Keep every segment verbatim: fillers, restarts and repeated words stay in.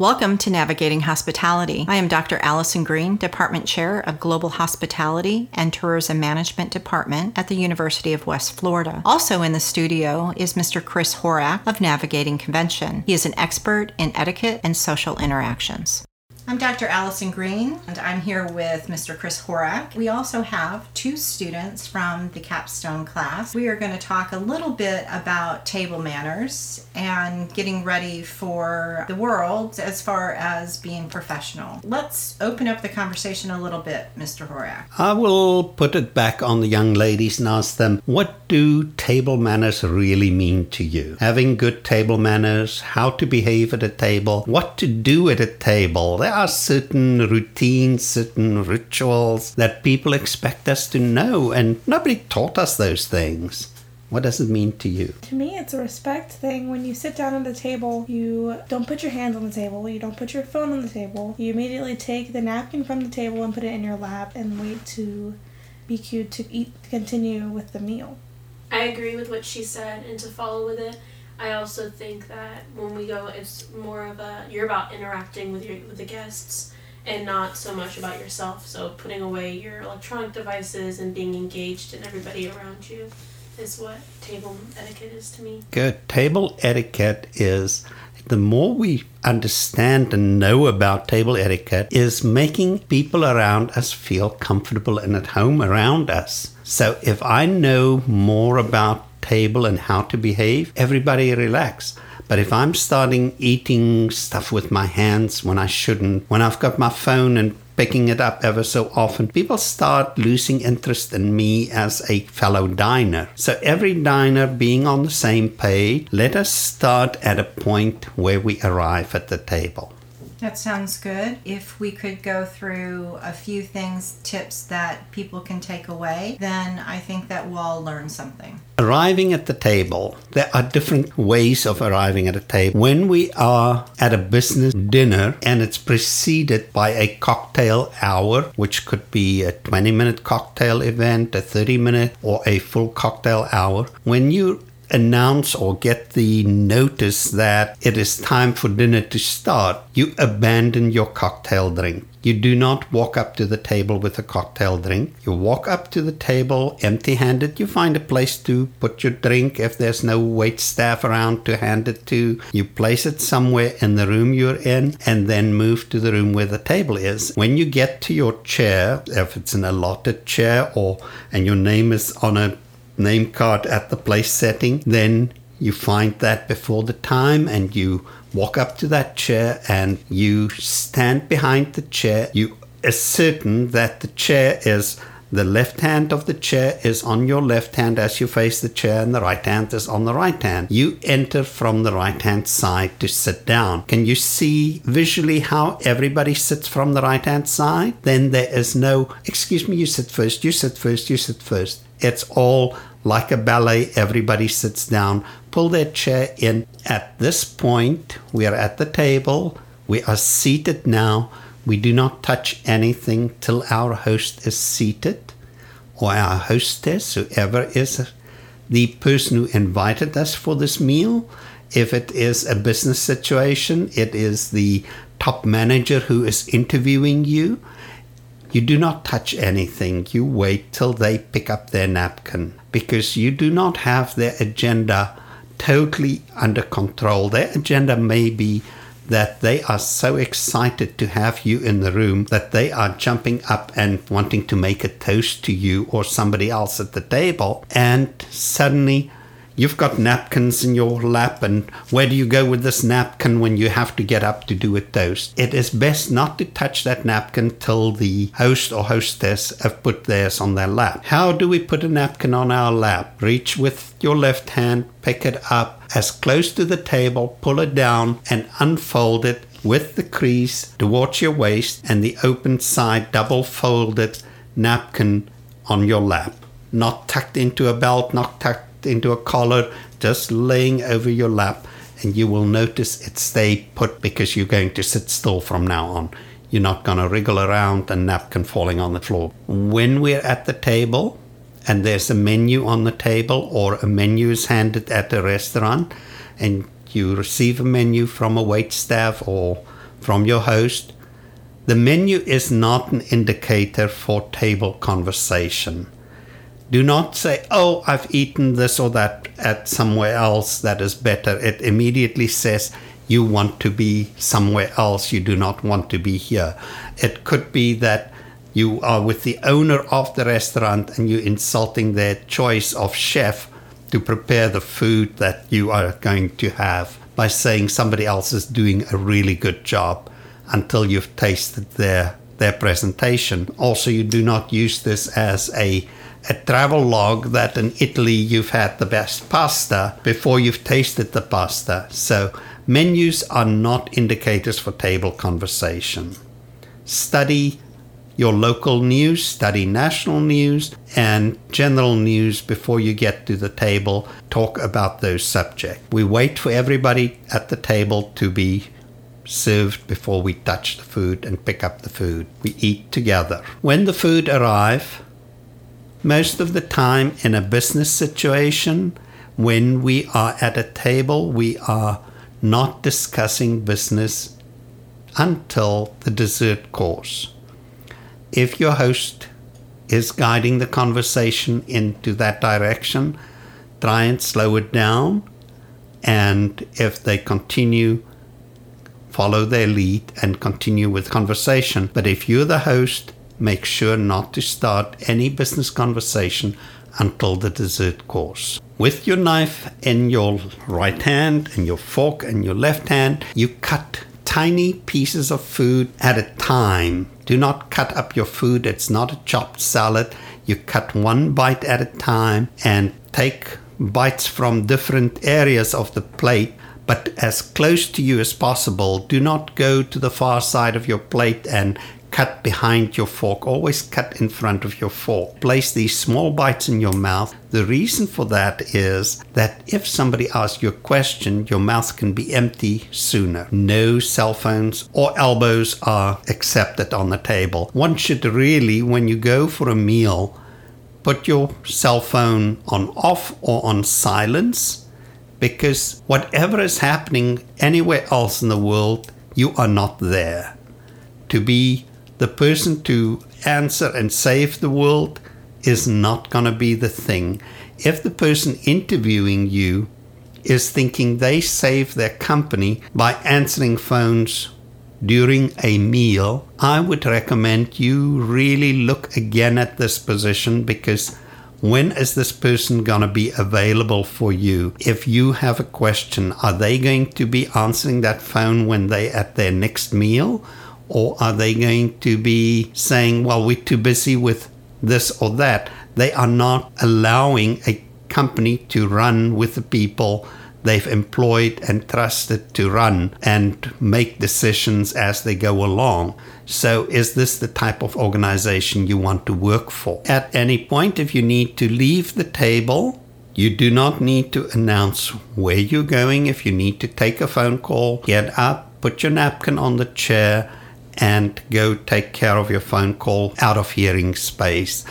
Welcome to Navigating Hospitality. I am Doctor Allison Green, Department Chair of Global Hospitality and Tourism Management Department at the University of West Florida. Also in the studio is Mister Chris Horak of Navigating Convention. He is an expert in etiquette and social interactions. I'm Doctor Allison Green, and I'm here with Mister Chris Horak. We also have two students from the capstone class. We are going to talk a little bit about table manners and getting ready for the world as far as being professional. Let's open up the conversation a little bit, Mister Horak. I will put it back on the young ladies and ask them, what do table manners really mean to you? Having good table manners, how to behave at a table, what to do at a table. There are certain routines, certain rituals that people expect us to know, and nobody taught us those things. What does it mean to you? To me, it's a respect thing. When you sit down at a table, you don't put your hands on the table. You don't put your phone on the table. You immediately take the napkin from the table and put it in your lap and wait to be cued to eat, continue with the meal. I agree with what she said, and to follow with it, I also think that when we go, it's more of a, you're about interacting with your with the guests and not so much about yourself. So putting away your electronic devices and being engaged in everybody around you is what table etiquette is to me. Good. Table etiquette is, the more we understand and know about table etiquette, is making people around us feel comfortable and at home around us. So if I know more about table and how to behave, everybody relax. But if I'm starting eating stuff with my hands when I shouldn't, when I've got my phone and picking it up ever so often, people start losing interest in me as a fellow diner. So every diner being on the same page, let us start at a point where we arrive at the table. That sounds good. If we could go through a few things, tips that people can take away, then I think that we'll all learn something. Arriving at the table. There are different ways of arriving at a table. When we are at a business dinner and it's preceded by a cocktail hour, which could be a twenty-minute cocktail event, a thirty-minute, or a full cocktail hour, when you announce or get the notice that it is time for dinner to start, you abandon your cocktail drink. You do not walk up to the table with a cocktail drink. You walk up to the table empty-handed. You find a place to put your drink if there's no wait staff around to hand it to. You place it somewhere in the room you're in and then move to the room where the table is. When you get to your chair, if it's an allotted chair or and your name is on a name card at the place setting, then you find that before the time and you walk up to that chair and you stand behind the chair. You ascertain that the chair is, the left hand of the chair is on your left hand as you face the chair and the right hand is on the right hand. You enter from the right hand side to sit down. Can you see visually how everybody sits from the right hand side? Then there is no, excuse me, you sit first, you sit first, you sit first. It's all like a ballet. Everybody sits down, pull their chair in. At this point, we are at the table. We are seated now. We do not touch anything till our host is seated or our hostess, whoever is the person who invited us for this meal. If it is a business situation, it is the top manager who is interviewing you. You do not touch anything. You wait till they pick up their napkin because you do not have their agenda totally under control. Their agenda may be that they are so excited to have you in the room that they are jumping up and wanting to make a toast to you or somebody else at the table. And suddenly you've got napkins in your lap, and where do you go with this napkin when you have to get up to do a toast? It is best not to touch that napkin till the host or hostess have put theirs on their lap. How do we put a napkin on our lap? Reach with your left hand, pick it up as close to the table, pull it down and unfold it with the crease towards your waist and the open side double folded napkin on your lap. Not tucked into a belt, not tucked into a collar, just laying over your lap, and you will notice it stay put because you're going to sit still from now on. You're not going to wriggle around and napkin falling on the floor. When we're at the table and there's a menu on the table or a menu is handed at a restaurant and you receive a menu from a waitstaff or from your host, the menu is not an indicator for table conversation. Do not say, oh, I've eaten this or that at somewhere else that is better. It immediately says you want to be somewhere else. You do not want to be here. It could be that you are with the owner of the restaurant and you're insulting their choice of chef to prepare the food that you are going to have by saying somebody else is doing a really good job until you've tasted their, their presentation. Also, you do not use this as a a travel log that in Italy you've had the best pasta before you've tasted the pasta. So menus are not indicators for table conversation. Study your local news, study national news and general news before you get to the table. Talk about those subjects. We wait for everybody at the table to be served before we touch the food and pick up the food. We eat together. When the food arrives, most of the time in a business situation, when we are at a table, we are not discussing business until the dessert course. If your host is guiding the conversation into that direction, try and slow it down. And if they continue, follow their lead and continue with conversation. But if you're the host, make sure not to start any business conversation until the dessert course. With your knife in your right hand and your fork in your left hand, you cut tiny pieces of food at a time. Do not cut up your food. It's not a chopped salad. You cut one bite at a time and take bites from different areas of the plate, but as close to you as possible. Do not go to the far side of your plate and cut behind your fork. Always cut in front of your fork. Place these small bites in your mouth. The reason for that is that if somebody asks you a question, your mouth can be empty sooner. No cell phones or elbows are accepted on the table. One should really, when you go for a meal, put your cell phone on off or on silence, because whatever is happening anywhere else in the world, you are not there. To be the person to answer and save the world is not going to be the thing. If the person interviewing you is thinking they save their company by answering phones during a meal, I would recommend you really look again at this position, because when is this person going to be available for you? If you have a question, are they going to be answering that phone when they at their next meal? Or are they going to be saying, well, we're too busy with this or that? They are not allowing a company to run with the people they've employed and trusted to run and make decisions as they go along. So is this the type of organization you want to work for? At any point, if you need to leave the table, you do not need to announce where you're going. If you need to take a phone call, get up, put your napkin on the chair, and go take care of your phone call out of hearing space.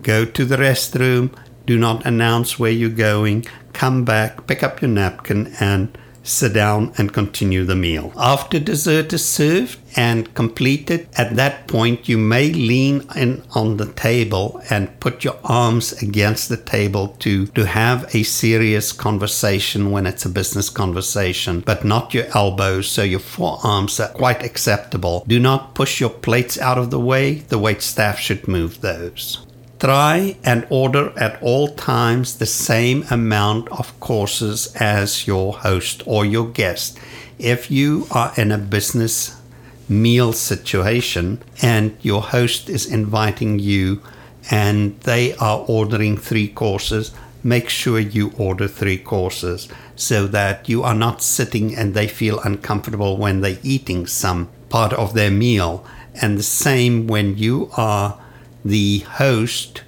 Go to the restroom. Do not announce where you're going. Come back, pick up your napkin, and sit down and continue the meal. After dessert is served and completed, at that point you may lean in on the table and put your arms against the table to, to have a serious conversation when it's a business conversation, but not your elbows, so your forearms are quite acceptable. Do not push your plates out of the way. The waitstaff should move those. Try and order at all times the same amount of courses as your host or your guest. If you are in a business meal situation and your host is inviting you and they are ordering three courses, make sure you order three courses so that you are not sitting and they feel uncomfortable when they're eating some part of their meal. And the same when you are the host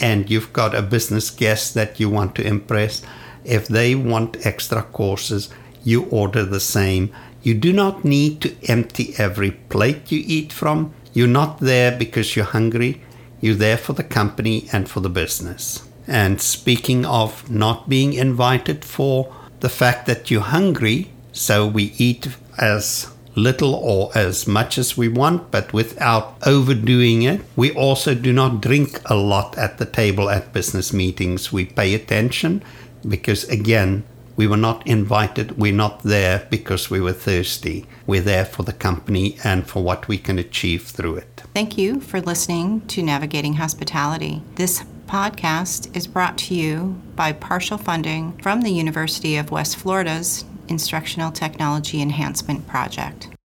and you've got a business guest that you want to impress. If they want extra courses, you order the same. You do not need to empty every plate you eat from. You're not there because you're hungry. You're there for the company and for the business. And speaking of not being invited for the fact that you're hungry, so we eat as little or as much as we want, but without overdoing it. We also do not drink a lot at the table at business meetings. We pay attention because, again, we were not invited. We're not there because we were thirsty. We're there for the company and for what we can achieve through it. Thank you for listening to Navigating Hospitality. This podcast is brought to you by partial funding from the University of West Florida's Instructional Technology Enhancement Project.